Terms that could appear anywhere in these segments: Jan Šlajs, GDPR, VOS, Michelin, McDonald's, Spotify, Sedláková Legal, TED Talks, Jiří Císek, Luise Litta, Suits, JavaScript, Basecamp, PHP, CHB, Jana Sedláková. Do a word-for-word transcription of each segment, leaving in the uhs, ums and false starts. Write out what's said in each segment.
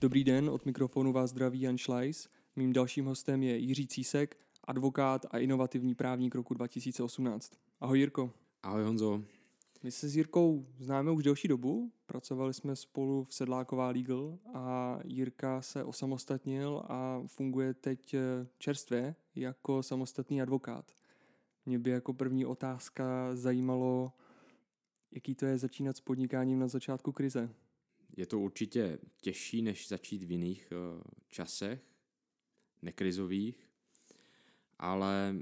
Dobrý den, od mikrofonu vás zdraví Jan Šlajs. Mým dalším hostem je Jiří Císek, advokát a inovativní právník roku dva tisíce osmnáct. Ahoj Jirko. Ahoj Honzo. My se s Jirkou známe už delší dobu, pracovali jsme spolu v Sedláková Legal a Jirka se osamostatnil a funguje teď čerstvě jako samostatný advokát. Mě by jako první otázka zajímalo, jaký to je začínat s podnikáním na začátku krize. Je to určitě těžší, než začít v jiných časech, nekrizových, ale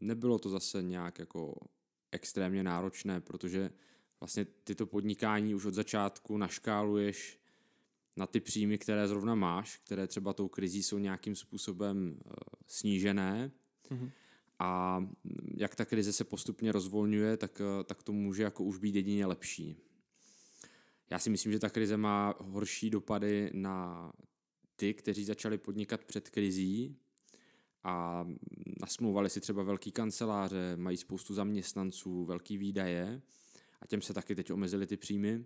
nebylo to zase nějak jako extrémně náročné, protože vlastně tyto podnikání už od začátku naškáluješ na ty příjmy, které zrovna máš, které třeba tou krizí jsou nějakým způsobem snížené. Mhm. A jak ta krize se postupně rozvolňuje, tak, tak to může jako už být jedině lepší. Já si myslím, že ta krize má horší dopady na ty, kteří začali podnikat před krizí a nasmlouvali si třeba velký kanceláře, mají spoustu zaměstnanců, velký výdaje a těm se taky teď omezily ty příjmy,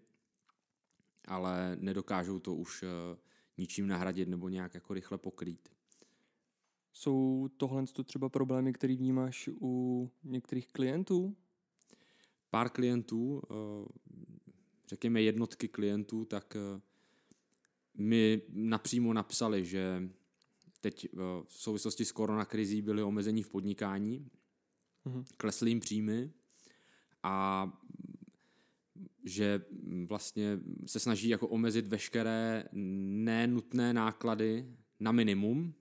ale nedokážou to už ničím nahradit nebo nějak jako rychle pokrýt. Jsou tohle třeba problémy, které vnímáš u některých klientů? Pár klientů, řekněme jednotky klientů, tak mi napřímo napsali, že teď v souvislosti s koronakrizí byly omezení v podnikání, mhm. klesly jim příjmy a že vlastně se snaží jako omezit veškeré nenutné náklady na minimum.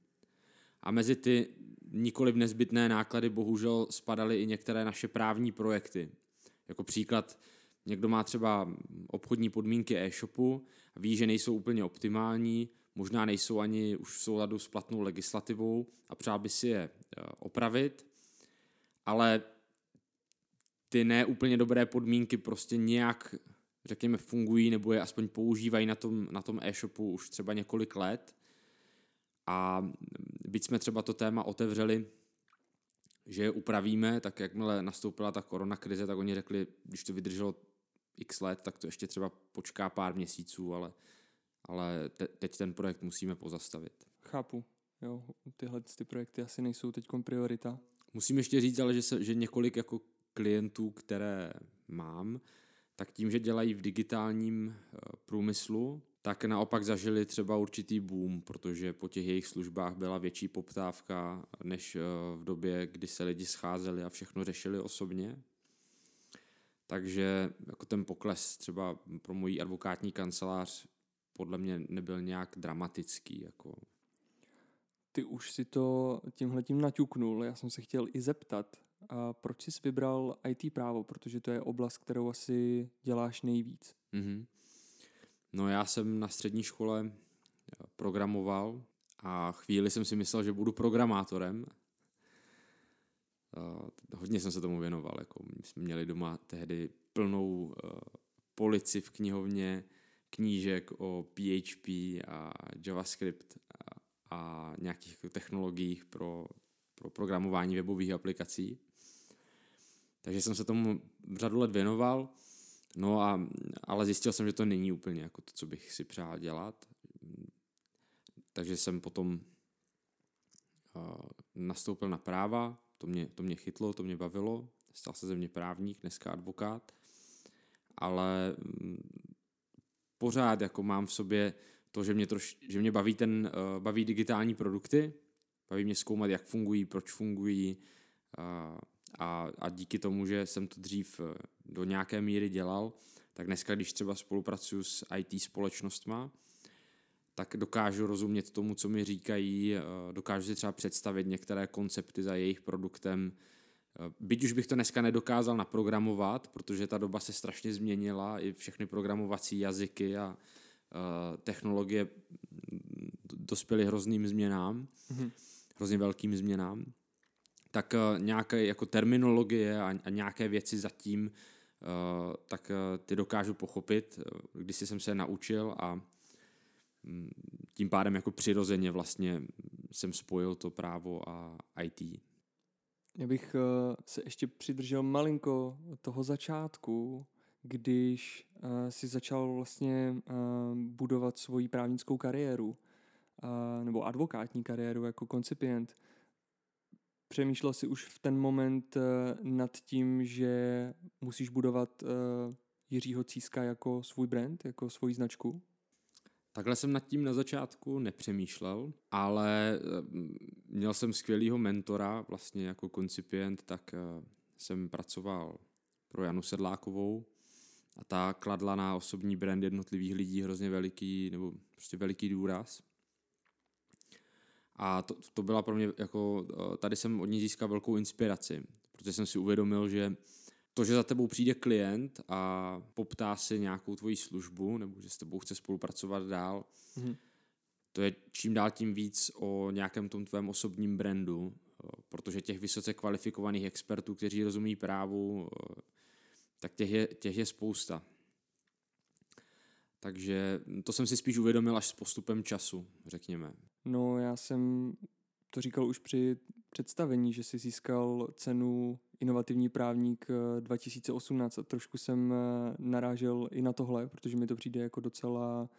A mezi ty nikoliv nezbytné náklady bohužel spadaly i některé naše právní projekty. Jako příklad, někdo má třeba obchodní podmínky e-shopu, ví, že nejsou úplně optimální, možná nejsou ani už v souladu s platnou legislativou a přál by si je opravit, ale ty neúplně dobré podmínky prostě nějak, řekněme, fungují nebo je aspoň používají na tom, na tom e-shopu už třeba několik let. A byť jsme třeba to téma otevřeli, že je upravíme, tak jakmile nastoupila ta koronakrize, tak oni řekli, když to vydrželo x let, tak to ještě třeba počká pár měsíců, ale, ale te, teď ten projekt musíme pozastavit. Chápu, jo, tyhle ty projekty asi nejsou teď priorita. Musím ještě říct, ale že, se, že několik jako klientů, které mám, tak tím, že dělají v digitálním průmyslu, tak naopak zažili třeba určitý boom, protože po těch jejich službách byla větší poptávka než v době, kdy se lidi scházeli a všechno řešili osobně. Takže jako ten pokles třeba pro mojí advokátní kancelář podle mě nebyl nějak dramatický. Jako. Ty už si to tímhletím naťuknul, já jsem se chtěl i zeptat, a proč jsi vybral í té právo, protože to je oblast, kterou asi děláš nejvíc. Mhm. No já jsem na střední škole programoval a chvíli jsem si myslel, že budu programátorem. Hodně jsem se tomu věnoval. Jako my jsme měli doma tehdy plnou polici v knihovně knížek o P H P a JavaScript a, a nějakých technologiích pro, pro programování webových aplikací. Takže jsem se tomu řadu let věnoval. No a, ale zjistil jsem, že to není úplně jako to, co bych si přál dělat. Takže jsem potom uh, nastoupil na práva, to mě, to mě chytlo, to mě bavilo, stal se ze mě právník, dneska advokát, ale um, pořád jako mám v sobě to, že mě, troš, že mě baví, ten, uh, baví digitální produkty, baví mě zkoumat, jak fungují, proč fungují, uh, A, a díky tomu, že jsem to dřív do nějaké míry dělal, tak dneska, když třeba spolupracuju s í té společnostma, tak dokážu rozumět tomu, co mi říkají, dokážu si třeba představit některé koncepty za jejich produktem. Byť už bych to dneska nedokázal naprogramovat, protože ta doba se strašně změnila, i všechny programovací jazyky a technologie dospěly hrozným změnám, mm-hmm. hrozně velkým změnám. Tak nějaké jako terminologie a nějaké věci zatím, tak ty dokážu pochopit, když jsem se naučil a tím pádem jako přirozeně vlastně jsem spojil to právo a í té. Já bych se ještě přidržel malinko toho začátku. když uh, si začal vlastně uh, budovat svoji právnickou kariéru uh, nebo advokátní kariéru jako koncipient. Přemýšlel jsi už v ten moment uh, nad tím, že musíš budovat uh, Jiřího Císka jako svůj brand, jako svoji značku? Takhle jsem nad tím na začátku nepřemýšlel, ale měl jsem skvělýho mentora, vlastně jako koncipient, tak jsem pracoval pro Janu Sedlákovou a ta kladla na osobní brand jednotlivých lidí hrozně veliký, nebo prostě veliký důraz. A to, to byla pro mě, jako tady jsem od ní získal velkou inspiraci, protože jsem si uvědomil, že to, že za tebou přijde klient a poptá si nějakou tvoji službu nebo že s tebou chce spolupracovat dál, mm. to je čím dál tím víc o nějakém tom tvém osobním brandu, protože těch vysoce kvalifikovaných expertů, kteří rozumí právu, tak těch je, těch je spousta. Takže to jsem si spíš uvědomil až s postupem času, řekněme. No, já jsem to říkal už při představení, že jsi získal cenu Inovativní právník dva tisíce osmnáct a trošku jsem narážel i na tohle, protože mi to přijde jako docela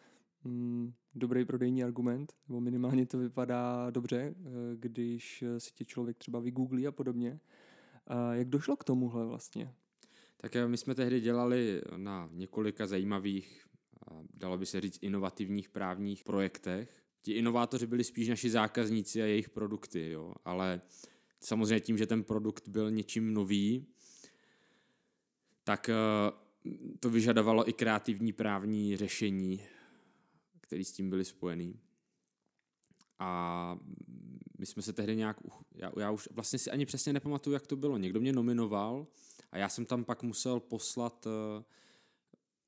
mm, dobrý prodejní argument, nebo minimálně to vypadá dobře, když si tě člověk třeba vygooglí a podobně. A jak došlo k tomuhle vlastně? Tak my jsme tehdy dělali na několika zajímavých, dalo by se říct, inovativních právních projektech. Ti inovátoři byli spíš naši zákazníci a jejich produkty, jo, ale samozřejmě tím, že ten produkt byl něčím nový, tak to vyžadovalo i kreativní právní řešení, které s tím byly spojený. A my jsme se tehdy nějak... Já, já už vlastně si ani přesně nepamatuju, jak to bylo. Někdo mě nominoval a já jsem tam pak musel poslat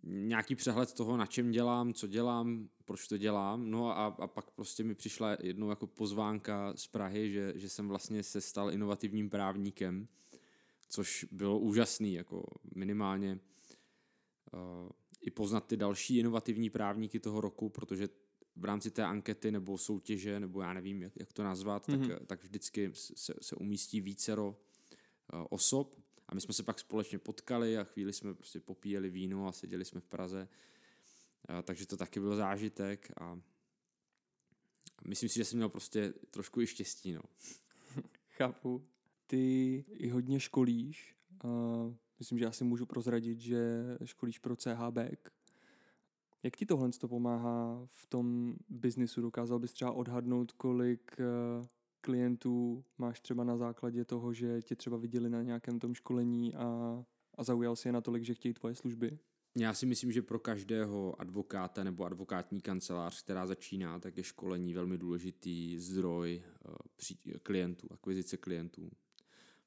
nějaký přehled toho, na čem dělám, co dělám, proč to dělám. No a, a pak prostě mi přišla jednou jako pozvánka z Prahy, že, že jsem vlastně se stal inovativním právníkem, což bylo úžasný, jako minimálně uh, i poznat ty další inovativní právníky toho roku, protože v rámci té ankety nebo soutěže, nebo já nevím, jak, jak to nazvat, mm-hmm. tak, tak vždycky se, se umístí vícero uh, osob. A my jsme se pak společně potkali a chvíli jsme prostě popíjeli víno a seděli jsme v Praze. A takže to taky byl zážitek a myslím si, že jsem měl prostě trošku i štěstí. No. Chápu. Ty i hodně školíš. Uh, myslím, že asi můžu prozradit, že školíš pro C H B. Jak ti tohle to pomáhá v tom biznisu? Dokázal bys třeba odhadnout, kolik... Uh, klientů máš třeba na základě toho, že tě třeba viděli na nějakém tom školení a, a zaujal si je natolik, že chtějí tvoje služby? Já si myslím, že pro každého advokáta nebo advokátní kancelář, která začíná, tak je školení velmi důležitý zdroj klientů, akvizice klientů.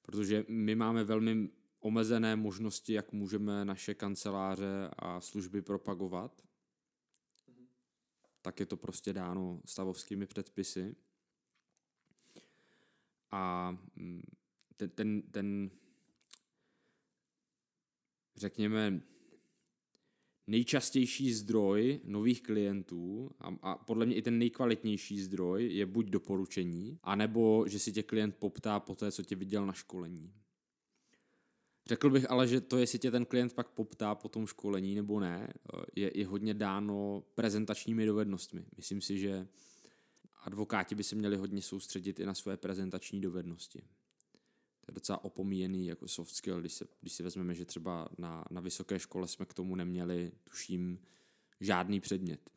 Protože my máme velmi omezené možnosti, jak můžeme naše kanceláře a služby propagovat. Mhm. Tak je to prostě dáno stavovskými předpisy. A ten, ten, ten, řekněme, nejčastější zdroj nových klientů a, a podle mě i ten nejkvalitnější zdroj je buď doporučení, anebo že si tě klient poptá po té, co tě viděl na školení. Řekl bych ale, že to, jestli tě ten klient pak poptá po tom školení nebo ne, je i hodně dáno prezentačními dovednostmi. Myslím si, že advokáti by se měli hodně soustředit i na své prezentační dovednosti. To je docela opomíjený jako soft skill, když, se, když si vezmeme, že třeba na, na vysoké škole jsme k tomu neměli, tuším, žádný předmět.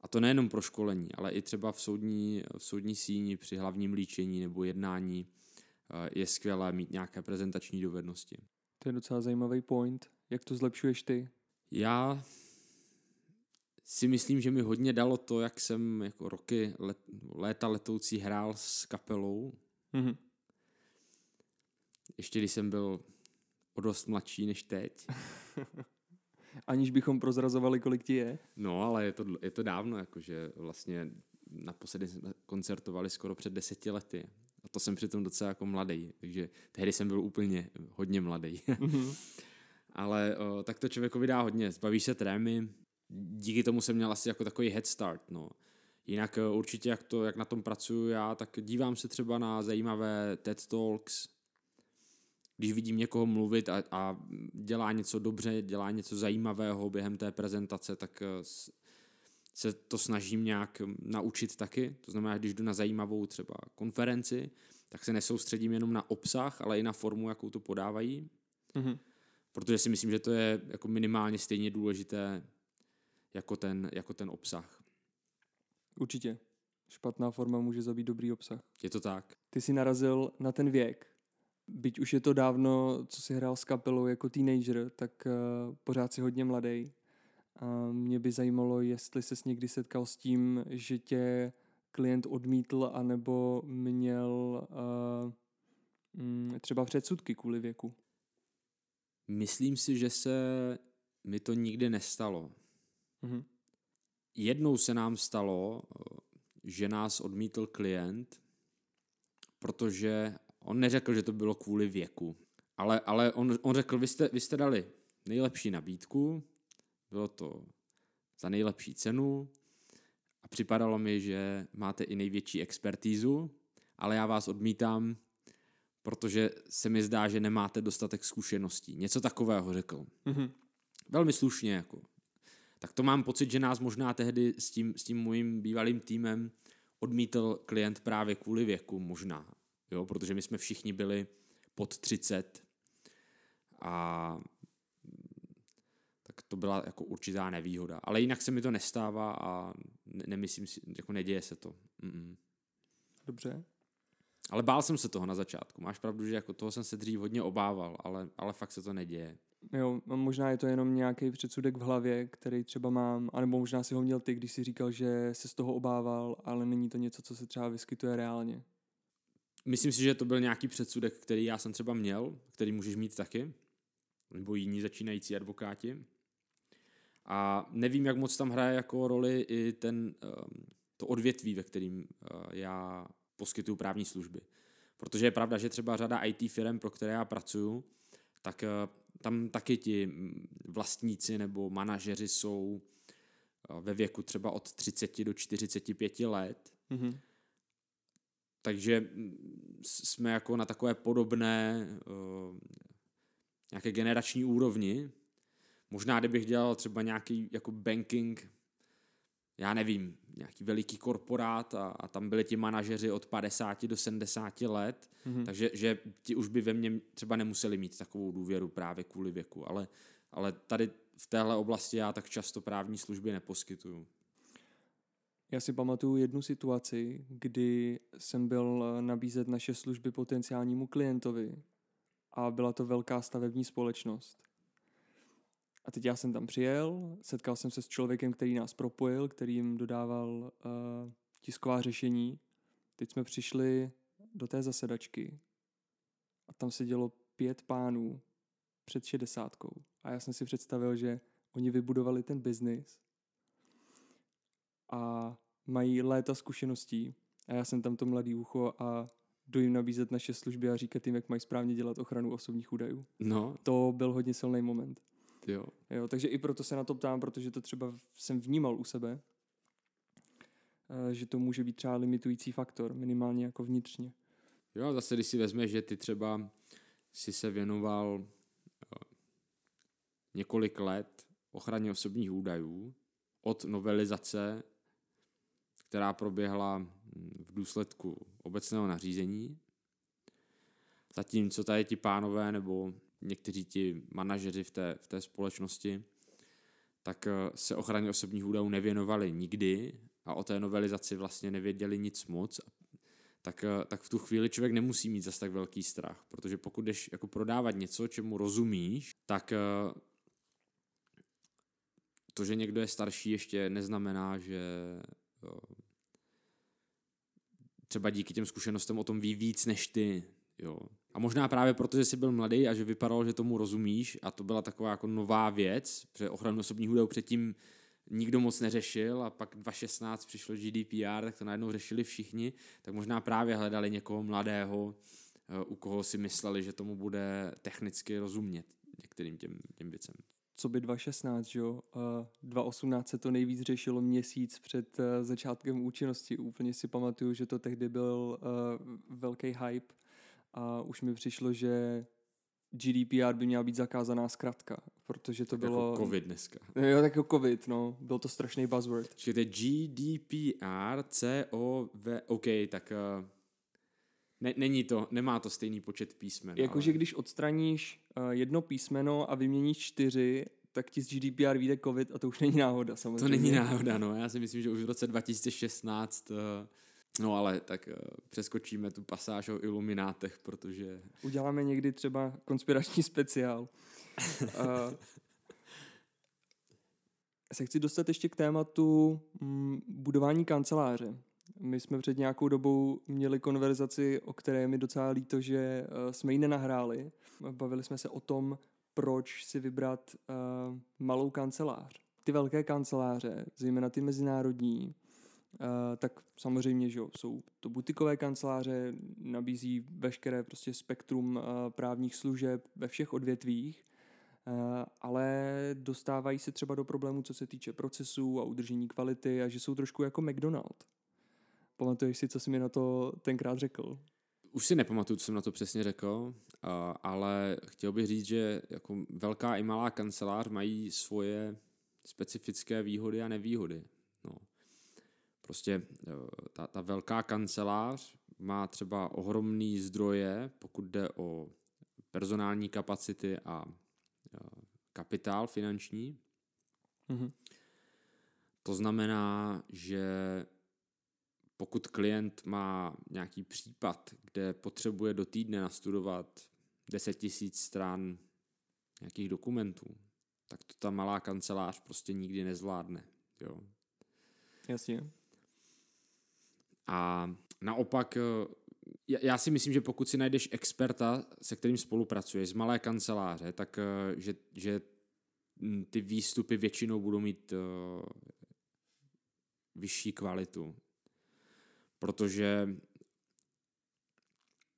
A to nejenom pro školení, ale i třeba v soudní, v soudní síni při hlavním líčení nebo jednání je skvělé mít nějaké prezentační dovednosti. To je docela zajímavý point. Jak to zlepšuješ ty? Já... si myslím, že mi hodně dalo to, jak jsem jako roky, let, léta letoucí hrál s kapelou. Mm-hmm. Ještě když jsem byl o dost mladší než teď. Aniž bychom prozrazovali, kolik ti je. No, ale je to, je to dávno, jakože vlastně naposledy jsme koncertovali skoro před deseti lety. A to jsem přitom docela jako mladý, takže tehdy jsem byl úplně hodně mladý. Mm-hmm. Ale o, tak to člověkovi dá hodně. Zbavíš se trémy. Díky tomu jsem měl asi jako takový head start, no. Jinak určitě, jak, to, jak na tom pracuju já, tak dívám se třeba na zajímavé TED Talks, když vidím někoho mluvit a, a dělá něco dobře, dělá něco zajímavého během té prezentace, tak se to snažím nějak naučit taky. To znamená, když jdu na zajímavou třeba konferenci, tak se nesoustředím jenom na obsah, ale i na formu, jakou to podávají. Mhm. Protože si myslím, že to je jako minimálně stejně důležité jako ten, jako ten obsah. Určitě. Špatná forma může zabít dobrý obsah. Je to tak. Ty jsi narazil na ten věk. Byť už je to dávno, co jsi hrál s kapelou jako teenager, tak uh, pořád jsi hodně mladý. A mě by zajímalo, jestli ses někdy setkal s tím, že tě klient odmítl anebo měl uh, třeba předsudky kvůli věku. Myslím si, že se mi to nikdy nestalo. Mhm. Jednou se nám stalo, že nás odmítl klient, protože on neřekl, že to bylo kvůli věku, ale, ale on, on řekl, vy jste, vy jste dali nejlepší nabídku, bylo to za nejlepší cenu a připadalo mi, že máte i největší expertízu, ale já vás odmítám, protože se mi zdá, že nemáte dostatek zkušeností. Něco takového řekl. Mm-hmm. Velmi slušně. Jako. Tak to mám pocit, že nás možná tehdy s tím, s tím mojím bývalým týmem odmítl klient právě kvůli věku možná. Jo, protože my jsme všichni byli pod třicet a tak to byla jako určitá nevýhoda. Ale jinak se mi to nestává a nemyslím si, jako neděje se to. Mm-mm. Dobře. Ale bál jsem se toho na začátku. Máš pravdu, že jako toho jsem se dřív hodně obával, ale, ale fakt se to neděje. Jo, možná je to jenom nějaký předsudek v hlavě, který třeba mám, anebo možná si ho měl ty, když si říkal, že se z toho obával, ale není to něco, co se třeba vyskytuje reálně. Myslím si, že to byl nějaký předsudek, který já jsem třeba měl, který můžeš mít taky, nebo jiní začínající advokáti. A nevím, jak moc tam hraje jako roli i ten, to odvětví, ve kterým já poskytuju právní služby. Protože je pravda, že třeba řada í té firm, pro které já pracuju, tak tam taky ti vlastníci nebo manažeři jsou ve věku třeba od třicet do čtyřicet pět let. Mm-hmm. Takže jsme jako na takové podobné uh, nějaké generační úrovni. Možná, kdybych dělal třeba nějaký jako banking, já nevím, nějaký veliký korporát a, a tam byli ti manažeři od padesáti do sedmdesáti let, mm-hmm. takže že ti už by ve mně třeba nemuseli mít takovou důvěru právě kvůli věku. Ale, ale tady v téhle oblasti já tak často právní služby neposkytuju. Já si pamatuju jednu situaci, kdy jsem byl nabízet naše služby potenciálnímu klientovi a byla to velká stavební společnost. A teď já jsem tam přijel, setkal jsem se s člověkem, který nás propojil, který jim dodával uh, tisková řešení. Teď jsme přišli do té zasedačky a tam sedělo pět pánů před šedesátkou. A já jsem si představil, že oni vybudovali ten biznis a mají léta zkušeností a já jsem tam to mladý ucho a jdu jim nabízet naše služby a říkat jim, jak mají správně dělat ochranu osobních údajů. No. To byl hodně silný moment. Jo. Jo, takže i proto se na to ptám, protože to třeba jsem vnímal u sebe, že to může být třeba limitující faktor, minimálně jako vnitřně. Jo, zase když si vezmeš, že ty třeba si se věnoval několik let ochraně osobních údajů od novelizace, která proběhla v důsledku obecného nařízení. Zatímco tady ti pánové nebo někteří ti manažeři v té, v té společnosti, tak se ochraně osobních údajů nevěnovali nikdy a o té novelizaci vlastně nevěděli nic moc, tak, tak v tu chvíli člověk nemusí mít zas tak velký strach, protože pokud jdeš jako prodávat něco, čemu rozumíš, tak to, že někdo je starší, ještě neznamená, že třeba díky těm zkušenostem o tom ví víc než ty. Jo. A možná právě proto, že jsi byl mladý a že vypadalo, že tomu rozumíš a to byla taková jako nová věc, protože ochranu osobních údajů předtím nikdo moc neřešil a pak dvacet šestnáct přišlo G D P R, tak to najednou řešili všichni, tak možná právě hledali někoho mladého, u koho si mysleli, že tomu bude technicky rozumět některým těm, těm věcem. Co by dvacet šestnáct, že jo? dvacet osmnáct se to nejvíc řešilo měsíc před začátkem účinnosti. Úplně si pamatuju, že to tehdy byl velký hype a už mi přišlo, že G D P R by měla být zakázaná zkratka, protože to tak bylo... Jako covid dneska. Jo, tak jako covid, no. Byl to strašný buzzword. Čili to je G D P R, C O V... OK, tak... Uh... Ne, není to, nemá to stejný počet písmen. Jakože ale... když odstraníš uh, jedno písmeno a vyměníš čtyři, tak ti z G D P R vyjde covid a to už není náhoda samozřejmě. To není náhoda, no. Já si myslím, že už v roce dva tisíce šestnáct... Uh... No ale tak přeskočíme tu pasáž o iluminátech, protože... Uděláme někdy třeba konspirační speciál. uh, se chci dostat ještě k tématu m, budování kanceláře. My jsme před nějakou dobou měli konverzaci, o které mi docela líto, že uh, jsme ji nenahráli. Bavili jsme se o tom, proč si vybrat uh, malou kancelář. Ty velké kanceláře, zejména ty mezinárodní, Uh, tak samozřejmě, že jo, jsou to butikové kanceláře, nabízí veškeré prostě spektrum uh, právních služeb ve všech odvětvích, uh, ale dostávají se třeba do problémů, co se týče procesů a udržení kvality a že jsou trošku jako McDonald's. Pamatuješ si, co jsi mi na to tenkrát řekl? Už si nepamatuju, co jsem na to přesně řekl, uh, ale chtěl bych říct, že jako velká i malá kancelář mají svoje specifické výhody a nevýhody. No. Prostě ta, ta velká kancelář má třeba ohromný zdroje, pokud jde o personální kapacity a kapitál finanční. Mm-hmm. To znamená, že pokud klient má nějaký případ, kde potřebuje do týdne nastudovat deset tisíc stran nějakých dokumentů, tak to ta malá kancelář prostě nikdy nezvládne. Jo. Jasně. A naopak, já si myslím, že pokud si najdeš experta, se kterým spolupracuješ, z malé kanceláře, tak že, že ty výstupy většinou budou mít uh, vyšší kvalitu. Protože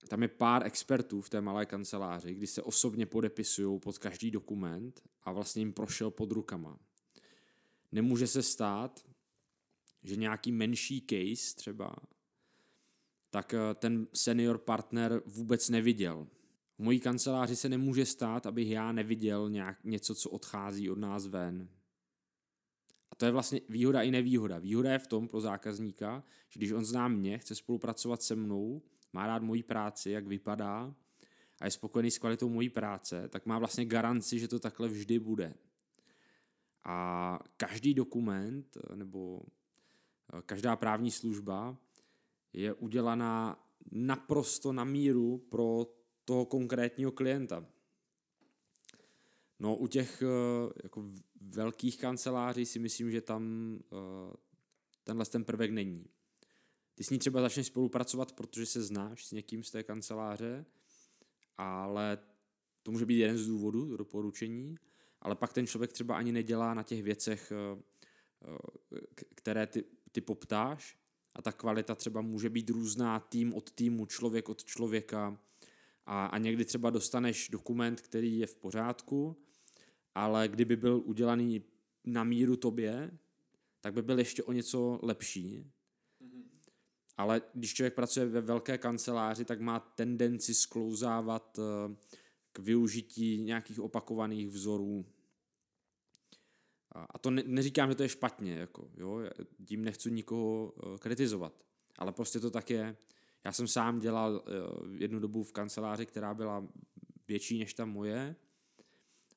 tam je pár expertů v té malé kanceláři, kdy se osobně podepisují pod každý dokument a vlastně jim prošel pod rukama. Nemůže se stát, že nějaký menší case třeba, tak ten senior partner vůbec neviděl. V mojí kanceláři se nemůže stát, abych já neviděl nějak něco, co odchází od nás ven. A to je vlastně výhoda i nevýhoda. Výhoda je v tom pro zákazníka, že když on zná mě, chce spolupracovat se mnou, má rád moji práci, jak vypadá a je spokojený s kvalitou mojí práce, tak má vlastně garanci, že to takhle vždy bude. A každý dokument nebo každá právní služba je udělaná naprosto na míru pro toho konkrétního klienta. No u těch jako velkých kanceláří si myslím, že tam tenhle ten prvek není. Ty s ní třeba začneš spolupracovat, protože se znáš s někým z té kanceláře, ale to může být jeden z důvodů doporučení, ale pak ten člověk třeba ani nedělá na těch věcech, které ty ty poptáš a ta kvalita třeba může být různá tým od týmu, člověk od člověka a, a někdy třeba dostaneš dokument, který je v pořádku, ale kdyby byl udělaný na míru tobě, tak by byl ještě o něco lepší. Mm-hmm. Ale když člověk pracuje ve velké kanceláři, tak má tendenci sklouzávat k využití nějakých opakovaných vzorů. A to ne, neříkám, že to je špatně, jako, jo, tím nechci nikoho uh, kritizovat, ale prostě to tak je. Já jsem sám dělal uh, jednu dobu v kanceláři, která byla větší než ta moje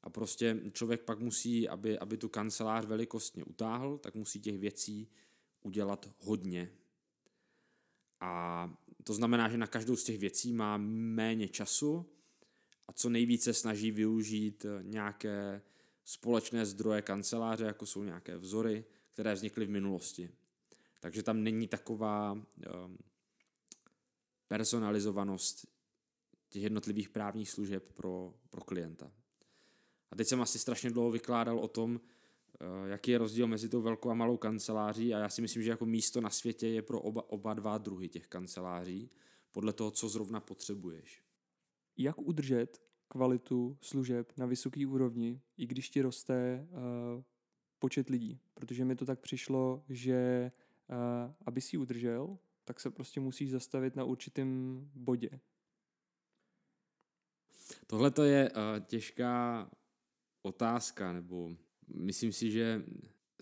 a prostě člověk pak musí, aby, aby tu kancelář velikostně utáhl, tak musí těch věcí udělat hodně. A to znamená, že na každou z těch věcí má méně času a co nejvíce snaží využít nějaké společné zdroje kanceláře, jako jsou nějaké vzory, které vznikly v minulosti. Takže tam není taková um, personalizovanost těch jednotlivých právních služeb pro, pro klienta. A teď jsem asi strašně dlouho vykládal o tom, uh, jaký je rozdíl mezi tou velkou a malou kanceláří a já si myslím, že jako místo na světě je pro oba, oba dva druhy těch kanceláří, podle toho, co zrovna potřebuješ. Jak udržet kvalitu služeb na vysoký úrovni, i když ti roste uh, počet lidí. Protože mi to tak přišlo, že uh, aby si ji udržel, tak se prostě musíš zastavit na určitém bodě. Tohle to je uh, těžká otázka, nebo myslím si, že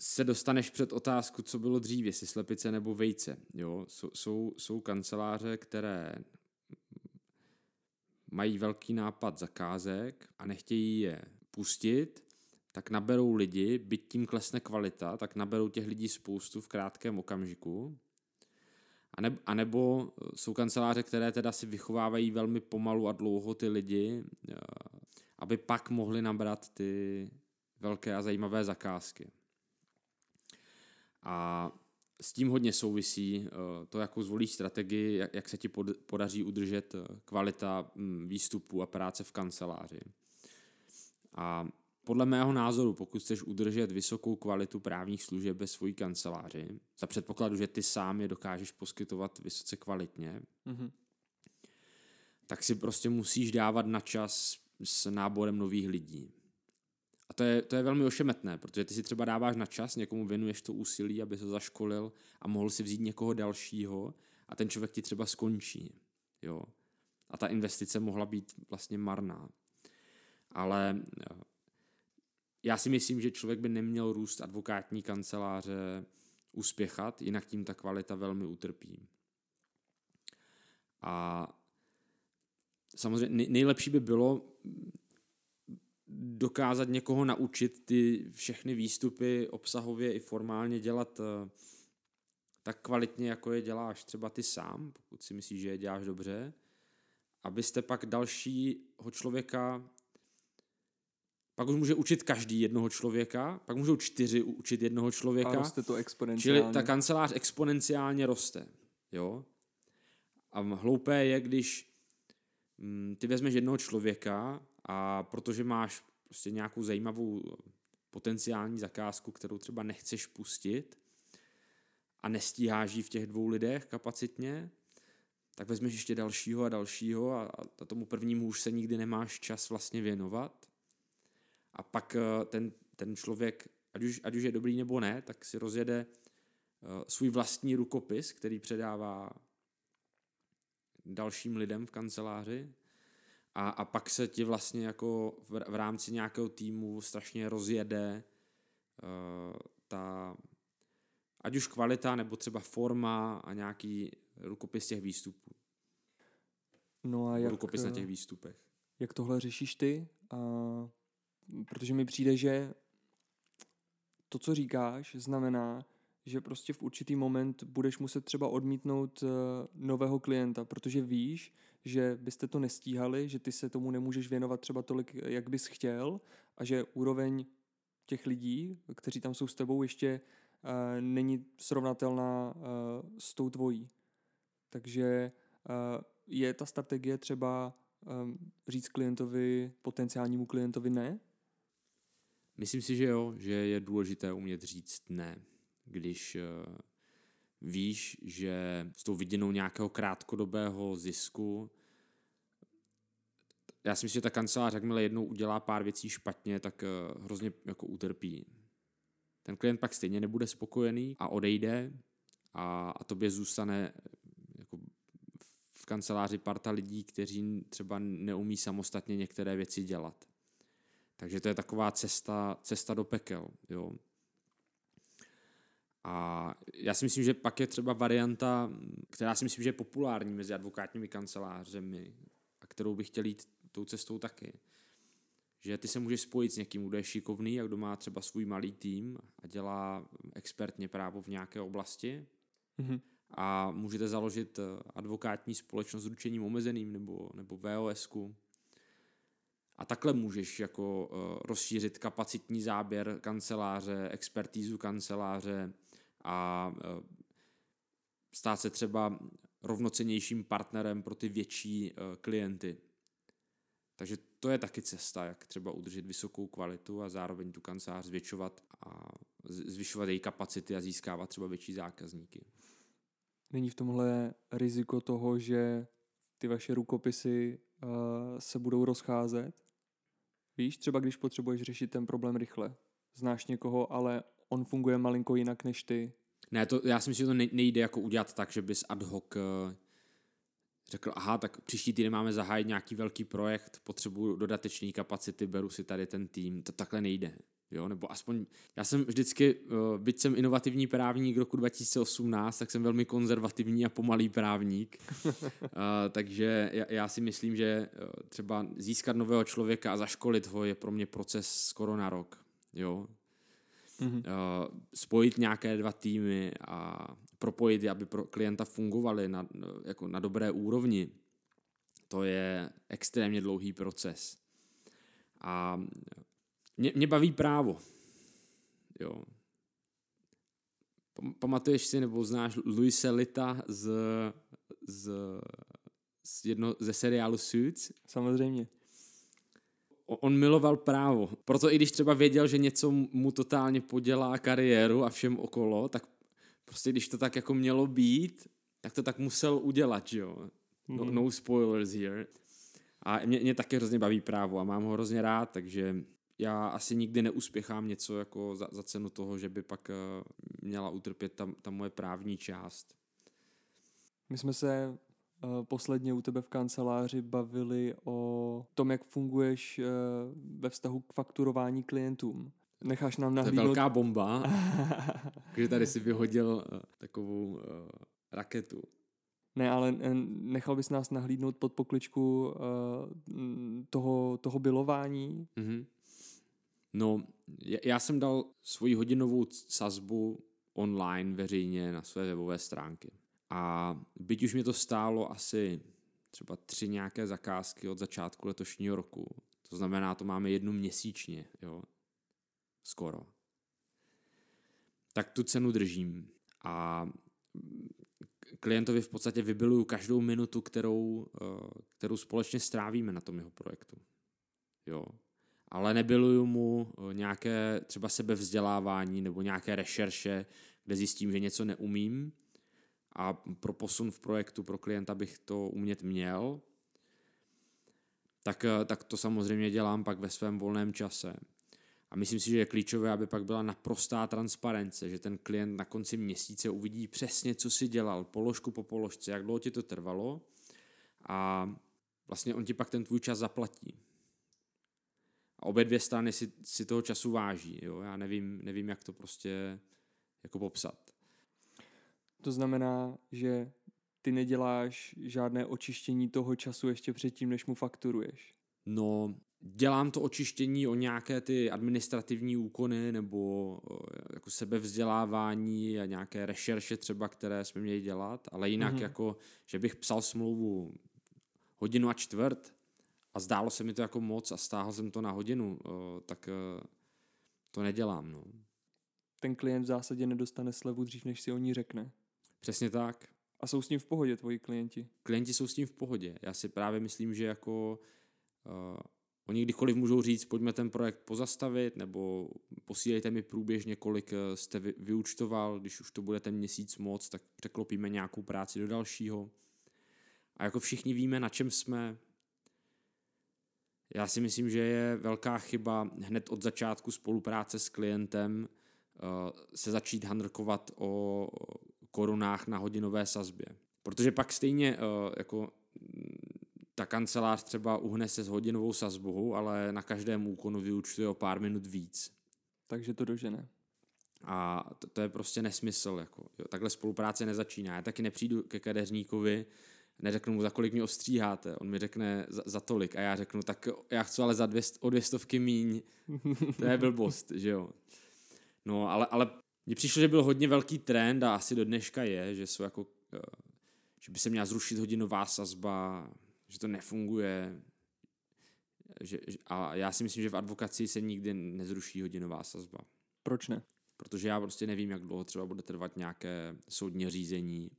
se dostaneš před otázku, co bylo dřív, jestli slepice nebo vejce. Jo? Jsou, jsou, jsou kanceláře, které mají velký nápad zakázek a nechtějí je pustit, tak naberou lidi, byť tím klesne kvalita, tak naberou těch lidí spoustu v krátkém okamžiku. A, ne, a nebo jsou kanceláře, které teda si vychovávají velmi pomalu a dlouho ty lidi, aby pak mohli nabrat ty velké a zajímavé zakázky. A s tím hodně souvisí to, jakou zvolíš strategii, jak se ti podaří udržet kvalita výstupu a práce v kanceláři. A podle mého názoru, pokud chceš udržet vysokou kvalitu právních služeb ve svojí kanceláři, za předpokladu, že ty sám je dokážeš poskytovat vysoce kvalitně, mm-hmm. tak si prostě musíš dávat na čas s náborem nových lidí. A to je, to je velmi ošemetné, protože ty si třeba dáváš na čas, někomu věnuješ to úsilí, aby se zaškolil a mohl si vzít někoho dalšího a ten člověk ti třeba skončí. Jo? A ta investice mohla být vlastně marná. Ale já si myslím, že člověk by neměl růst advokátní kanceláře uspěchat, jinak tím ta kvalita velmi utrpí. A samozřejmě nejlepší by bylo dokázat někoho naučit ty všechny výstupy obsahově i formálně dělat tak kvalitně, jako je děláš třeba ty sám, pokud si myslíš, že je děláš dobře, abyste pak dalšího člověka, pak už může učit každý jednoho člověka, pak můžou čtyři učit jednoho člověka. A roste to exponenciálně. Čili ta kancelář exponenciálně roste. Jo? A hloupé je, když hm, ty vezmeš jednoho člověka a protože máš prostě nějakou zajímavou potenciální zakázku, kterou třeba nechceš pustit a nestíháš ji v těch dvou lidech kapacitně, tak vezmeš ještě dalšího a dalšího a, a tomu prvnímu už se nikdy nemáš čas vlastně věnovat. A pak ten, ten člověk, ať už, ať už je dobrý nebo ne, tak si rozjede svůj vlastní rukopis, který předává dalším lidem v kanceláři. A, a pak se ti vlastně jako v, v rámci nějakého týmu strašně rozjede uh, ta, ať už kvalita, nebo třeba forma a nějaký rukopis těch výstupů. No a jak, rukopis na těch výstupech. Jak tohle řešíš ty? A, protože mi přijde, že to, co říkáš, znamená, že prostě v určitý moment budeš muset třeba odmítnout uh, nového klienta, protože víš, že byste to nestíhali, že ty se tomu nemůžeš věnovat třeba tolik, jak bys chtěl a že úroveň těch lidí, kteří tam jsou s tebou, ještě uh, není srovnatelná uh, s tou tvojí. Takže uh, je ta strategie třeba um, říct klientovi, potenciálnímu klientovi ne? Myslím si, že jo, že je důležité umět říct ne, když uh, víš, že s tou viděnou nějakého krátkodobého zisku, já si myslím, že ta kancelář, jakmile jednou udělá pár věcí špatně, tak uh, hrozně jako utrpí. Ten klient pak stejně nebude spokojený a odejde a, a tobě zůstane jako v kanceláři parta lidí, kteří třeba neumí samostatně některé věci dělat. Takže to je taková cesta, cesta do pekel, jo. A já si myslím, že pak je třeba varianta, která si myslím, že je populární mezi advokátními kancelářemi a kterou bych chtěl jít tou cestou taky. Že ty se můžeš spojit s někým, kdo je šikovný a kdo má třeba svůj malý tým a dělá expertně právo v nějaké oblasti mm-hmm. a můžete založit advokátní společnost s ručením omezeným nebo, nebo VOSku. A takhle můžeš jako rozšířit kapacitní záběr kanceláře, expertízu kanceláře a stát se třeba rovnocennějším partnerem pro ty větší klienty. Takže to je taky cesta, jak třeba udržet vysokou kvalitu a zároveň tu kancelář zvětšovat a zvyšovat její kapacity a získávat třeba větší zákazníky. Není v tomhle riziko toho, že ty vaše rukopisy uh, se budou rozcházet? Víš, třeba když potřebuješ řešit ten problém rychle. Znáš někoho, ale on funguje malinko jinak než ty. Ne, to, já si myslím, že to nejde jako udělat tak, že bys ad hoc řekl, aha, tak příští týden máme zahájit nějaký velký projekt, potřebuju dodateční kapacity, beru si tady ten tým, to takhle nejde. Jo, nebo aspoň, já jsem vždycky, byť jsem inovativní právník roku dva tisíce osmnáct, tak jsem velmi konzervativní a pomalý právník, takže já si myslím, že třeba získat nového člověka a zaškolit ho je pro mě proces skoro na rok, jo. Mm-hmm. Spojit nějaké dva týmy a propojit je, aby pro klienta fungovaly na, jako na dobré úrovni, to je extrémně dlouhý proces. A Mě, mě baví právo. Jo. Pamatuješ si nebo znáš Luise Litta z, z, z jedno, ze seriálu Suits? Samozřejmě. O, on miloval právo. Proto i když třeba věděl, že něco mu totálně podělá kariéru a všem okolo, tak prostě když to tak jako mělo být, tak to tak musel udělat, jo. No, mm. no spoilers here. A mě, mě taky hrozně baví právo a mám ho hrozně rád, takže já asi nikdy neuspěchám něco jako za, za cenu toho, že by pak uh, měla utrpět ta, ta moje právní část. My jsme se uh, posledně u tebe v kanceláři bavili o tom, jak funguješ uh, ve vztahu k fakturování klientům. Necháš nám nahlédnout... To je velká bomba, takže tady si vyhodil uh, takovou uh, raketu. Ne, ale nechal bys nás nahlídnout pod pokličku uh, toho, toho bilování. Mhm. No, já jsem dal svoji hodinovou sazbu online veřejně na své webové stránky. A byť už mě to stálo asi třeba tři nějaké zakázky od začátku letošního roku, to znamená, to máme jednu měsíčně, jo, skoro, tak tu cenu držím. A klientovi v podstatě vybiluju každou minutu, kterou, kterou společně strávíme na tom jeho projektu, jo. Ale nebyluju mu nějaké třeba sebevzdělávání nebo nějaké rešerše, kde zjistím, že něco neumím a pro posun v projektu pro klienta bych to umět měl, tak, tak to samozřejmě dělám pak ve svém volném čase. A myslím si, že je klíčové, aby pak byla naprostá transparence, že ten klient na konci měsíce uvidí přesně, co si dělal, položku po položce, jak dlouho ti to trvalo a vlastně on ti pak ten tvůj čas zaplatí. A obě dvě strany si, si toho času váží. Jo? Já nevím, nevím, jak to prostě jako popsat. To znamená, že ty neděláš žádné očištění toho času ještě předtím, než mu fakturuješ? No, dělám to očištění o nějaké ty administrativní úkony nebo jako sebevzdělávání a nějaké rešerše třeba, které jsme měli dělat, ale jinak mm-hmm. jako, že bych psal smlouvu hodinu a čtvrt, a zdálo se mi to jako moc a stáhl jsem to na hodinu, tak to nedělám. No. Ten klient v zásadě nedostane slevu dřív, než si o ní řekne. Přesně tak. A jsou s ním v pohodě tvoji klienti? Klienti jsou s ním v pohodě. Já si právě myslím, že jako uh, oni kdykoliv můžou říct, pojďme ten projekt pozastavit, nebo posílejte mi průběžně, kolik jste vy, vyúčtoval, když už to bude ten měsíc moc, tak překlopíme nějakou práci do dalšího. A jako všichni víme, na čem jsme. Já si myslím, že je velká chyba hned od začátku spolupráce s klientem se začít handrkovat o korunách na hodinové sazbě. Protože pak stejně jako ta kancelář třeba uhne se s hodinovou sazbou, ale na každém úkonu vyúčtuje o pár minut víc. Takže to dožene. A to, to je prostě nesmysl. Jako, jo, takhle spolupráce nezačíná. Já taky nepřijdu ke kadeřníkovi, neřeknu mu, za kolik mě ostříháte, on mi řekne za, za tolik a já řeknu, tak já chci ale za dvě, o dvě stovky míň, to je blbost, že jo. No, ale, ale mně přišlo, že byl hodně velký trend a asi do dneška je, že jsou jako, že by se měla zrušit hodinová sazba, že to nefunguje že, a já si myslím, že v advokacii se nikdy nezruší hodinová sazba. Proč ne? Protože já prostě nevím, jak dlouho třeba bude trvat nějaké soudní řízení.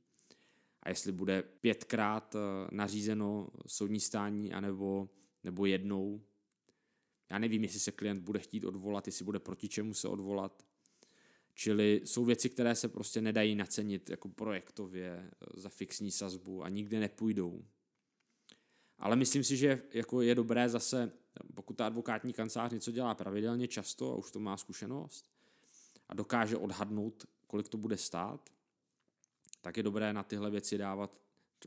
A jestli bude pětkrát nařízeno soudní stání anebo, nebo jednou. Já nevím, jestli se klient bude chtít odvolat, jestli bude proti čemu se odvolat. Čili jsou věci, které se prostě nedají nacenit jako projektově za fixní sazbu a nikde nepůjdou. Ale myslím si, že jako je dobré zase, pokud ta advokátní kancelář něco dělá pravidelně často a už to má zkušenost a dokáže odhadnout, kolik to bude stát, tak je dobré na tyhle věci dávat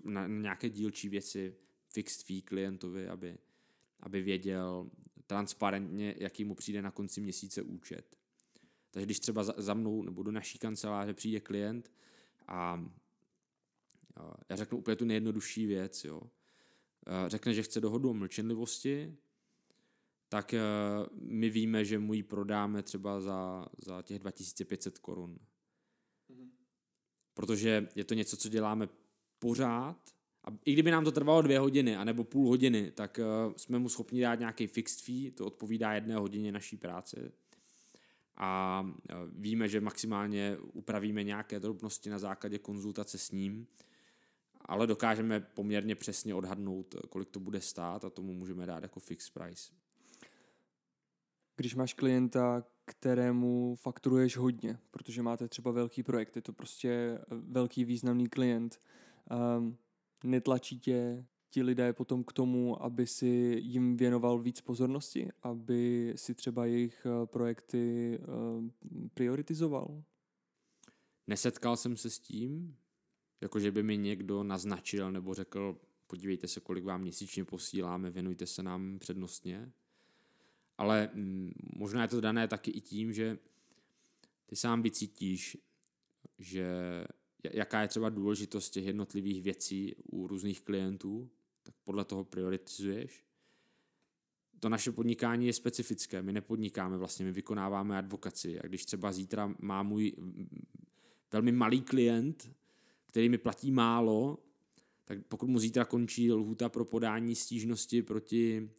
na nějaké dílčí věci fixed fee klientovi, aby, aby věděl transparentně, jaký mu přijde na konci měsíce účet. Takže když třeba za mnou nebo do naší kanceláře přijde klient a já řeknu úplně tu nejjednodušší věc, jo. Řekne, že chce dohodu o mlčenlivosti, tak my víme, že mu ji prodáme třeba za, za těch dva tisíce pět set korun. Mhm. Protože je to něco, co děláme pořád. A i kdyby nám to trvalo dvě hodiny anebo půl hodiny, tak jsme mu schopni dát nějaký fixed fee, to odpovídá jedné hodině naší práce. A víme, že maximálně upravíme nějaké drobnosti na základě konzultace s ním, ale dokážeme poměrně přesně odhadnout, kolik to bude stát, a tomu můžeme dát jako fixed price. Když máš klienta, kterému fakturuješ hodně, protože máte třeba velký projekt, je to prostě velký významný klient, um, netlačí tě ti lidé potom k tomu, aby si jim věnoval víc pozornosti, aby si třeba jejich projekty prioritizoval? Nesetkal jsem se s tím, jakože by mi někdo naznačil nebo řekl, podívejte se, kolik vám měsíčně posíláme, věnujte se nám přednostně. Ale možná je to dané taky i tím, že ty sám vycítíš, že jaká je třeba důležitost těch jednotlivých věcí u různých klientů, tak podle toho prioritizuješ. To naše podnikání je specifické, my nepodnikáme vlastně, my vykonáváme advokaci, a když třeba zítra má můj velmi malý klient, který mi platí málo, tak pokud mu zítra končí lhůta pro podání stížnosti proti uh,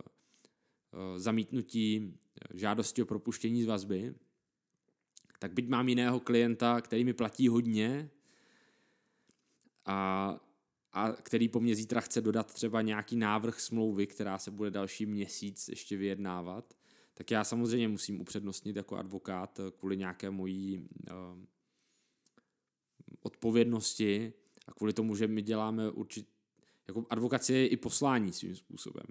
uh, zamítnutí žádosti o propuštění z vazby, tak byť mám jiného klienta, který mi platí hodně a, a který po mně zítra chce dodat třeba nějaký návrh smlouvy, která se bude další měsíc ještě vyjednávat, tak já samozřejmě musím upřednostnit jako advokát kvůli nějaké mojí uh, odpovědnosti a kvůli tomu, že my děláme určitě, jako advokace je i poslání svým způsobem.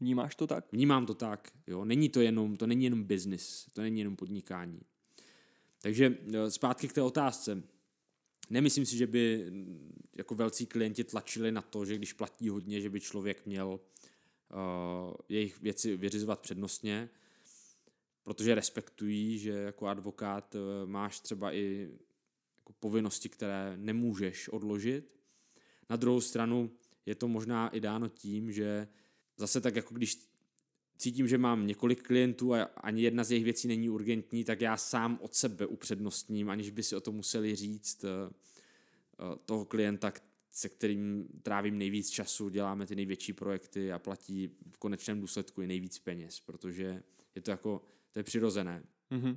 Vnímáš to tak? Vnímám to tak, jo. Není to jenom, to není jenom business, to není jenom podnikání. Takže zpátky k té otázce. Nemyslím si, že by jako velcí klienti tlačili na to, že když platí hodně, že by člověk měl uh, jejich věci vyřizovat přednostně, protože respektují, že jako advokát uh, máš třeba i jako povinnosti, které nemůžeš odložit. Na druhou stranu je to možná i dáno tím, že zase tak jako když cítím, že mám několik klientů a ani jedna z jejich věcí není urgentní, tak já sám od sebe upřednostním, aniž by si o to museli říct, toho klienta, se kterým trávím nejvíc času, děláme ty největší projekty a platí v konečném důsledku i nejvíc peněz, protože je to jako, to je přirozené. Mm-hmm.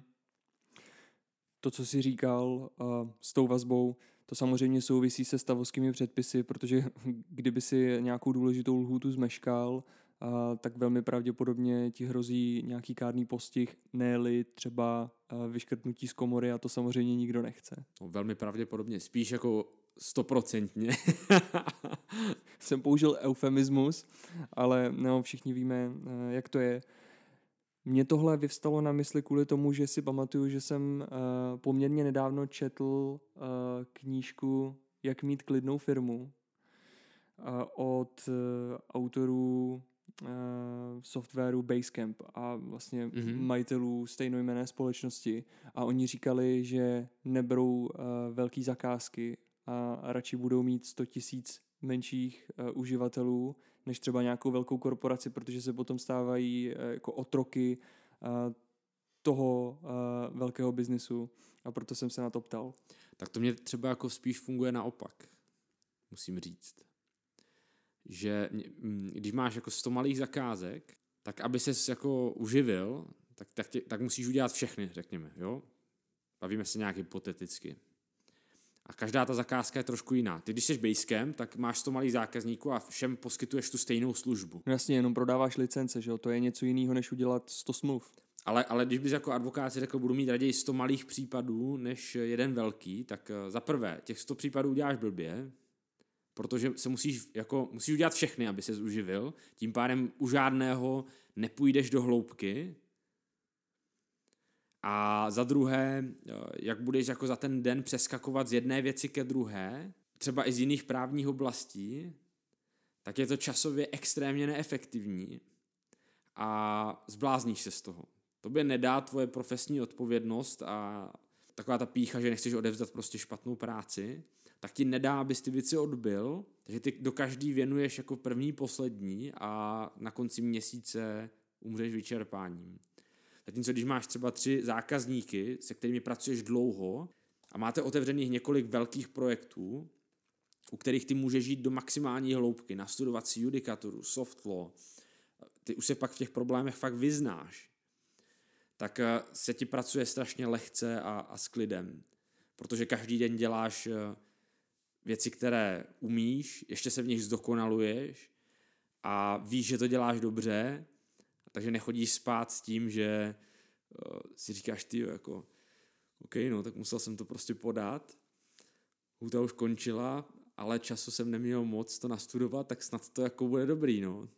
To, co jsi říkal uh, s tou vazbou, to samozřejmě souvisí se stavovskými předpisy, protože kdyby si nějakou důležitou lhůtu zmeškal, Uh, tak velmi pravděpodobně ti hrozí nějaký kárný postih, ne-li třeba uh, vyškrtnutí z komory, a to samozřejmě nikdo nechce. No, velmi pravděpodobně, spíš jako stoprocentně. Jsem použil eufemismus, ale no, všichni víme, uh, jak to je. Mně tohle vyvstalo na mysli kvůli tomu, že si pamatuju, že jsem uh, poměrně nedávno četl uh, knížku Jak mít klidnou firmu uh, od uh, autorů softwaru Basecamp a vlastně mm-hmm. majitelů stejnojmenné společnosti, a oni říkali, že neberou uh, velký zakázky a radši budou mít sto tisíc menších uh, uživatelů než třeba nějakou velkou korporaci, protože se potom stávají uh, jako otroky uh, toho uh, velkého biznisu, a proto jsem se na to ptal. Tak to mě třeba jako spíš funguje naopak, musím říct. Že když máš jako sto malých zakázek, tak aby ses jako uživil, tak, tak, tě, tak musíš udělat všechny, řekněme, jo? Bavíme se nějak hypoteticky. A každá ta zakázka je trošku jiná. Ty, když jsi Basecamp, tak máš sto malých zákazníků a všem poskytuješ tu stejnou službu. Jasně, jenom prodáváš licence, že jo? To je něco jiného, než udělat sto smluv. Ale, ale když bys jako advokát si řekl, budu mít raději sto malých případů než jeden velký, tak za prvé, těch sto případů uděláš blbě, protože se musíš, jako, musíš udělat všechny, aby ses uživil, tím pádem u žádného nepůjdeš do hloubky, a za druhé, jak budeš jako za ten den přeskakovat z jedné věci ke druhé, třeba i z jiných právních oblastí, tak je to časově extrémně neefektivní a zblázníš se z toho. Tobě nedá tvoje profesní odpovědnost a taková ta pýcha, že nechceš odevzdat prostě špatnou práci, tak ti nedá, abys ty věci odbyl, takže ty do každý věnuješ jako první, poslední a na konci měsíce umřeš vyčerpáním. Zatímco když máš třeba tři zákazníky, se kterými pracuješ dlouho a máte otevřených několik velkých projektů, u kterých ty můžeš jít do maximální hloubky, nastudovat si judikaturu, soft law, ty už se pak v těch problémech fakt vyznáš, tak se ti pracuje strašně lehce a, a s klidem. Protože každý den děláš věci, které umíš, ještě se v nich zdokonaluješ a víš, že to děláš dobře, takže nechodíš spát s tím, že si říkáš, ty jako OK, no, tak musel jsem to prostě podat, hůta už končila, ale času jsem neměl moc to nastudovat, tak snad to jako bude dobrý, no.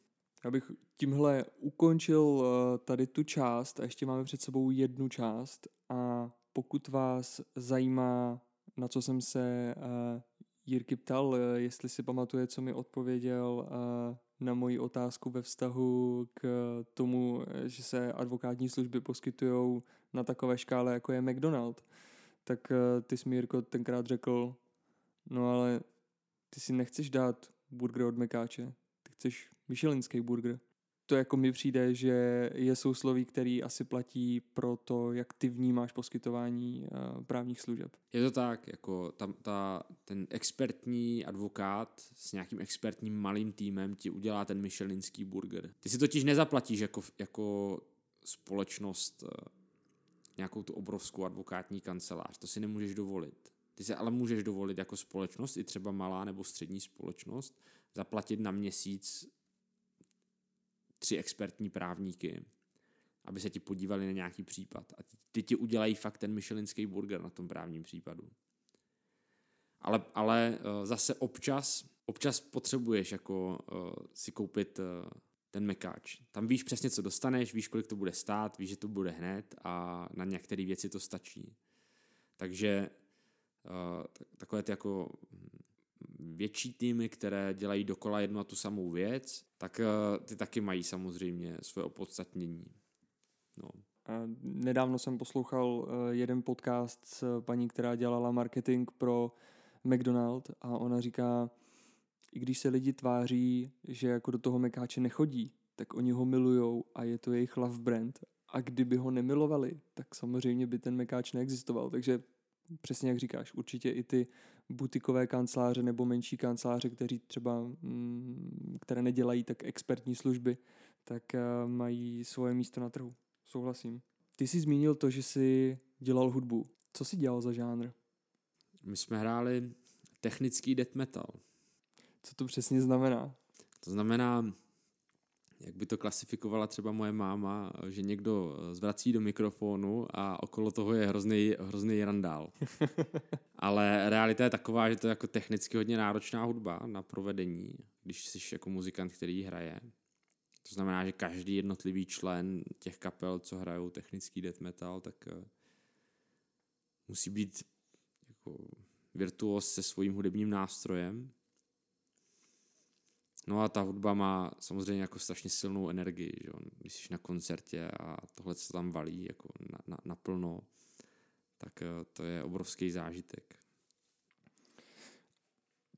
Abych tímhle ukončil tady tu část a ještě máme před sebou jednu část a pokud vás zajímá, na co jsem se Jirky ptal, jestli si pamatuje, co mi odpověděl na moji otázku ve vztahu k tomu, že se advokátní služby poskytujou na takové škále, jako je McDonald's, tak ty jsi mi, Jirko, tenkrát řekl, no ale ty si nechceš dát burger od Mekáče, ty chceš michelinský burger. To jako mi přijde, že je sousloví, který asi platí pro to, jak ty vnímáš poskytování uh, právních služeb. Je to tak, jako ta, ta, ten expertní advokát s nějakým expertním malým týmem ti udělá ten michelinský burger. Ty si totiž nezaplatíš jako, jako společnost uh, nějakou tu obrovskou advokátní kancelář. To si nemůžeš dovolit. Ty si ale můžeš dovolit jako společnost, i třeba malá nebo střední společnost, zaplatit na měsíc tři expertní právníky, aby se ti podívali na nějaký případ. A ty ti udělají fakt ten michelinský burger na tom právním případu. Ale, ale zase občas, občas potřebuješ jako si koupit ten mekáč. Tam víš přesně, co dostaneš, víš, kolik to bude stát, víš, že to bude hned a na některé věci to stačí. Takže takové ty jako větší týmy, které dělají dokola jednu a tu samou věc, tak ty taky mají samozřejmě svoje opodstatnění. No. Nedávno jsem poslouchal jeden podcast s paní, která dělala marketing pro McDonald's a ona říká, i když se lidi tváří, že jako do toho mekáče nechodí, tak oni ho milujou a je to jejich love brand. A kdyby ho nemilovali, tak samozřejmě by ten mekáč neexistoval. Takže přesně jak říkáš, určitě i ty butikové kanceláře nebo menší kanceláře, kteří třeba, které nedělají tak expertní služby, tak mají svoje místo na trhu. Souhlasím. Ty jsi zmínil to, že jsi dělal hudbu. Co jsi dělal za žánr? My jsme hráli technický death metal. Co to přesně znamená? To znamená, jak by to klasifikovala třeba moje máma, že někdo zvrací do mikrofonu a okolo toho je hrozný, hrozný randál. Ale realita je taková, že to je jako technicky hodně náročná hudba na provedení, když jsi jako muzikant, který ji hraje. To znamená, že každý jednotlivý člen těch kapel, co hrajou technický death metal, tak musí být jako virtuos se svým hudebním nástrojem. No a ta hudba má samozřejmě jako strašně silnou energii, že? Když jsi na koncertě a tohle se tam valí jako na, na, naplno, tak to je obrovský zážitek.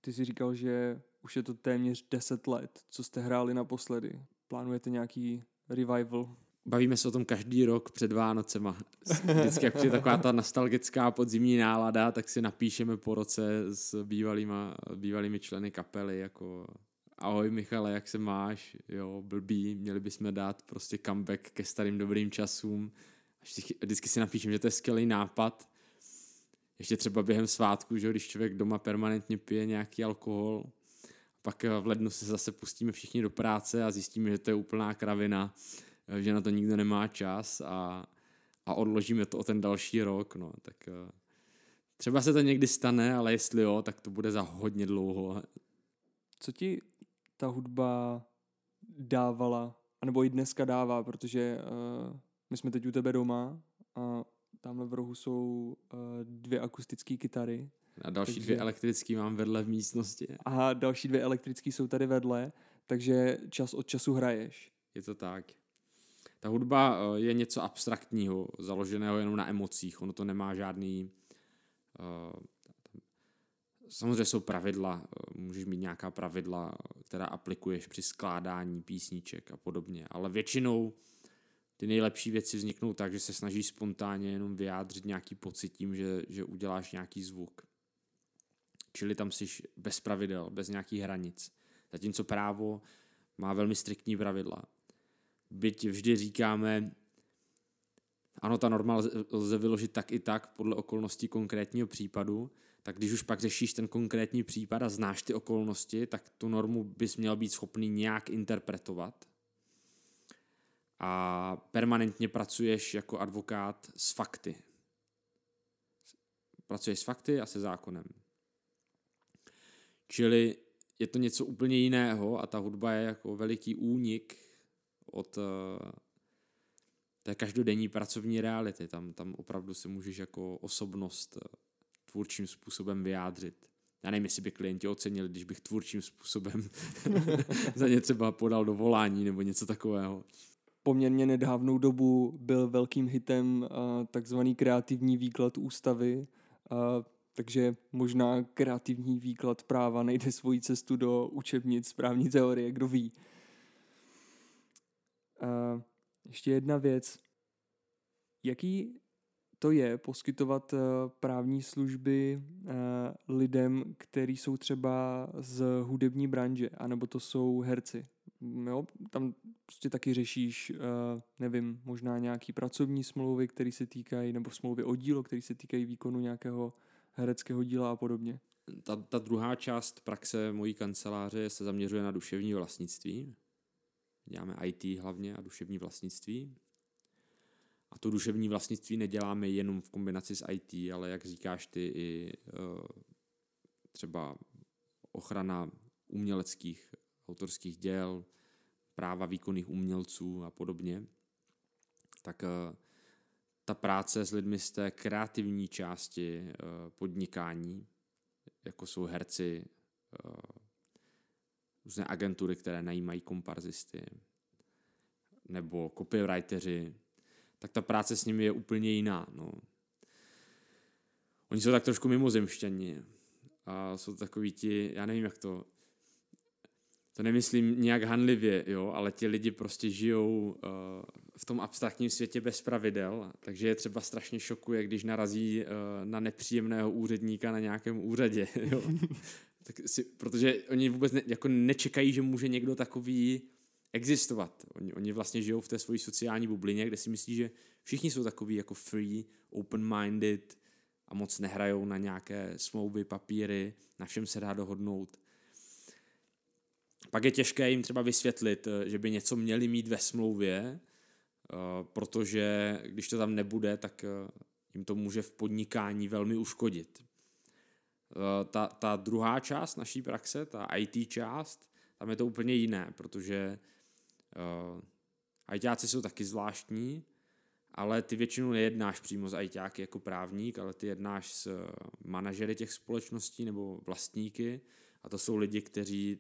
Ty jsi říkal, že už je to téměř deset let, co jste hráli naposledy. Plánujete nějaký revival? Bavíme se o tom každý rok před Vánocema. Vždycky, jak je taková ta nostalgická podzimní nálada, tak si napíšeme po roce s bývalýma, bývalými členy kapely jako... Ahoj Michale, jak se máš? Jo, blbý, měli bychom dát prostě comeback ke starým dobrým časům. Vždycky si napíšem, že to je skvělý nápad. Ještě třeba během svátku, že když člověk doma permanentně pije nějaký alkohol, pak v lednu se zase pustíme všichni do práce a zjistíme, že to je úplná kravina, že na to nikdo nemá čas a, a odložíme to o ten další rok. No, tak třeba se to někdy stane, ale jestli jo, tak to bude za hodně dlouho. Co ti ta hudba dávala, anebo i dneska dává, protože uh, my jsme teď u tebe doma a tamhle v rohu jsou uh, dvě akustické kytary A další takže... dvě elektrické mám vedle v místnosti. Aha, další dvě elektrické jsou tady vedle, takže čas od času hraješ. Je to tak. Ta hudba je něco abstraktního, založeného jenom na emocích. Ono to nemá žádný... Samozřejmě jsou pravidla, můžeš mít nějaká pravidla, která aplikuješ při skládání písniček a podobně, ale většinou ty nejlepší věci vzniknou tak, že se snažíš spontánně jenom vyjádřit nějaký pocit tím, že, že uděláš nějaký zvuk. Čili tam jsi bez pravidel, bez nějakých hranic. Zatímco právo má velmi striktní pravidla. Byť vždy říkáme, ano, ta norma lze vyložit tak i tak podle okolností konkrétního případu, tak když už pak řešíš ten konkrétní případ a znáš ty okolnosti, tak tu normu bys měl být schopný nějak interpretovat. A permanentně pracuješ jako advokát s fakty. Pracuješ s fakty a se zákonem. Čili je to něco úplně jiného a ta hudba je jako veliký únik od té každodenní pracovní reality. Tam, tam opravdu si můžeš jako osobnost tvůrčím způsobem vyjádřit. Já nevím, jestli by klienti ocenili, když bych tvůrčím způsobem za ně třeba podal dovolání nebo něco takového. Poměrně nedávnou dobu byl velkým hitem uh, takzvaný kreativní výklad ústavy, uh, takže možná kreativní výklad práva najde svoji cestu do učebnic právní teorie, kdo ví. Uh, ještě jedna věc. Jaký to je poskytovat uh, právní služby uh, lidem, kteří jsou třeba z hudební branže, anebo to jsou herci? Jo, tam prostě taky řešíš, uh, nevím, možná nějaký pracovní smlouvy, které se týkají, nebo smlouvy o dílo, které se týkají výkonu nějakého hereckého díla a podobně. Ta, ta druhá část praxe mojí kanceláře se zaměřuje na duševní vlastnictví. Děláme í té hlavně a duševní vlastnictví. A to duševní vlastnictví neděláme jenom v kombinaci s í té, ale jak říkáš ty, i uh, třeba ochrana uměleckých autorských děl, práva výkonných umělců a podobně, tak uh, ta práce s lidmi z té kreativní části uh, podnikání, jako jsou herci, uh, různé agentury, které najímají komparzisty, nebo copywriteři, tak ta práce s nimi je úplně jiná. No. Oni jsou tak trošku mimozemšťani a jsou takoví ti, já nevím jak to, to nemyslím nějak hanlivě, jo, ale ti lidi prostě žijou uh, v tom abstraktním světě bez pravidel, takže je třeba strašně šokuje, když narazí uh, na nepříjemného úředníka na nějakém úřadě. Jo. Tak si, protože oni vůbec ne, jako nečekají, že může někdo takový existovat. Oni, oni vlastně žijou v té svojí sociální bublině, kde si myslí, že všichni jsou takový jako free, open-minded a moc nehrajou na nějaké smlouvy, papíry, na všem se dá dohodnout. Pak je těžké jim třeba vysvětlit, že by něco měli mít ve smlouvě, protože když to tam nebude, tak jim to může v podnikání velmi uškodit. Ta, ta druhá část naší praxe, ta í té část, tam je to úplně jiné, protože ajťáci jsou taky zvláštní, ale ty většinou nejednáš přímo s ajťáky jako právník, ale ty jednáš s manažery těch společností nebo vlastníky a to jsou lidi, kteří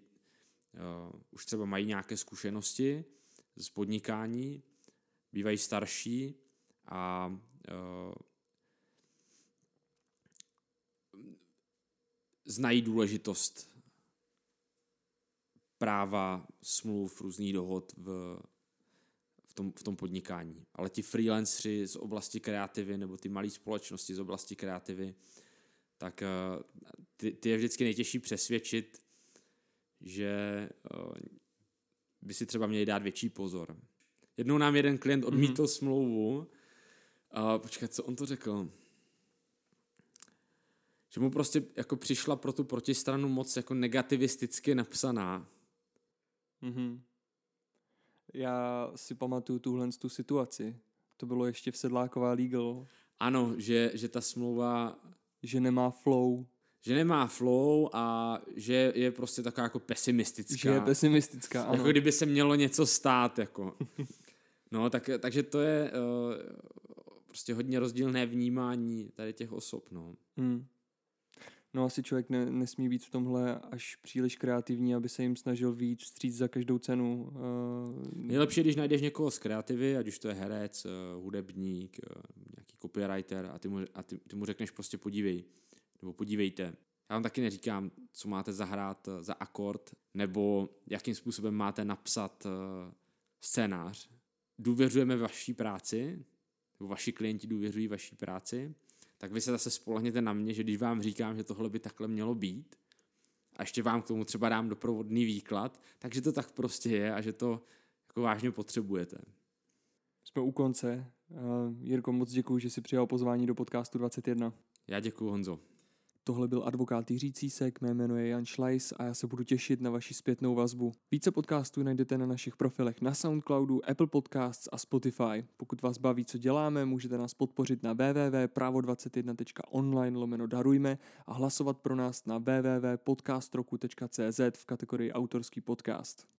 Uh, už třeba mají nějaké zkušenosti z podnikání, bývají starší a uh, znají důležitost práva, smluv, různých dohod v, v, tom, v tom podnikání. Ale ti freelanceri z oblasti kreativy nebo ty malé společnosti z oblasti kreativy, tak uh, ty, ty je vždycky nejtěžší přesvědčit, že uh, by si třeba měli dát větší pozor. Jednou nám jeden klient odmítl mm-hmm. smlouvu a uh, počkat, co on to řekl? Že mu prostě jako přišla pro tu protistranu moc jako negativisticky napsaná. Mm-hmm. Já si pamatuju tuhle tu situaci. To bylo ještě v Sedláková Legal. Ano, že, že ta smlouva... Že nemá flow... Že nemá flow a že je prostě taková jako pesimistická. Že je pesimistická, ano. Jako kdyby se mělo něco stát, jako. No, tak, takže to je uh, prostě hodně rozdílné vnímání tady těch osob, no. Hmm. No asi člověk ne, nesmí být v tomhle až příliš kreativní, aby se jim snažil víc vstříc za každou cenu. Nejlepší, když najdeš někoho z kreativy, ať už to je herec, hudebník, nějaký copywriter a ty mu, a ty, ty mu řekneš prostě podívej, nebo podívejte. Já vám taky neříkám, co máte zahrát za akord, nebo jakým způsobem máte napsat scénář. Důvěřujeme vaší práci, nebo vaši klienti důvěřují vaší práci, tak vy se zase spolehněte na mě, že když vám říkám, že tohle by takhle mělo být, a ještě vám k tomu třeba dám doprovodný výklad, takže to tak prostě je a že to jako vážně potřebujete. Jsme u konce. Jirko, moc děkuji, že jsi přijal pozvání do podcastu dvacet jedna. Já děkuji, Honzo. Tohle byl advokát Jiří Císek, mé jméno je Jan Šlajs a já se budu těšit na vaši zpětnou vazbu. Více podcastů najdete na našich profilech na Soundcloudu, Apple Podcasts a Spotify. Pokud vás baví, co děláme, můžete nás podpořit na w w w tečka právo dvacet jedna tečka online lomeno darujme a hlasovat pro nás na w w w tečka podcastroku tečka cz v kategorii autorský podcast.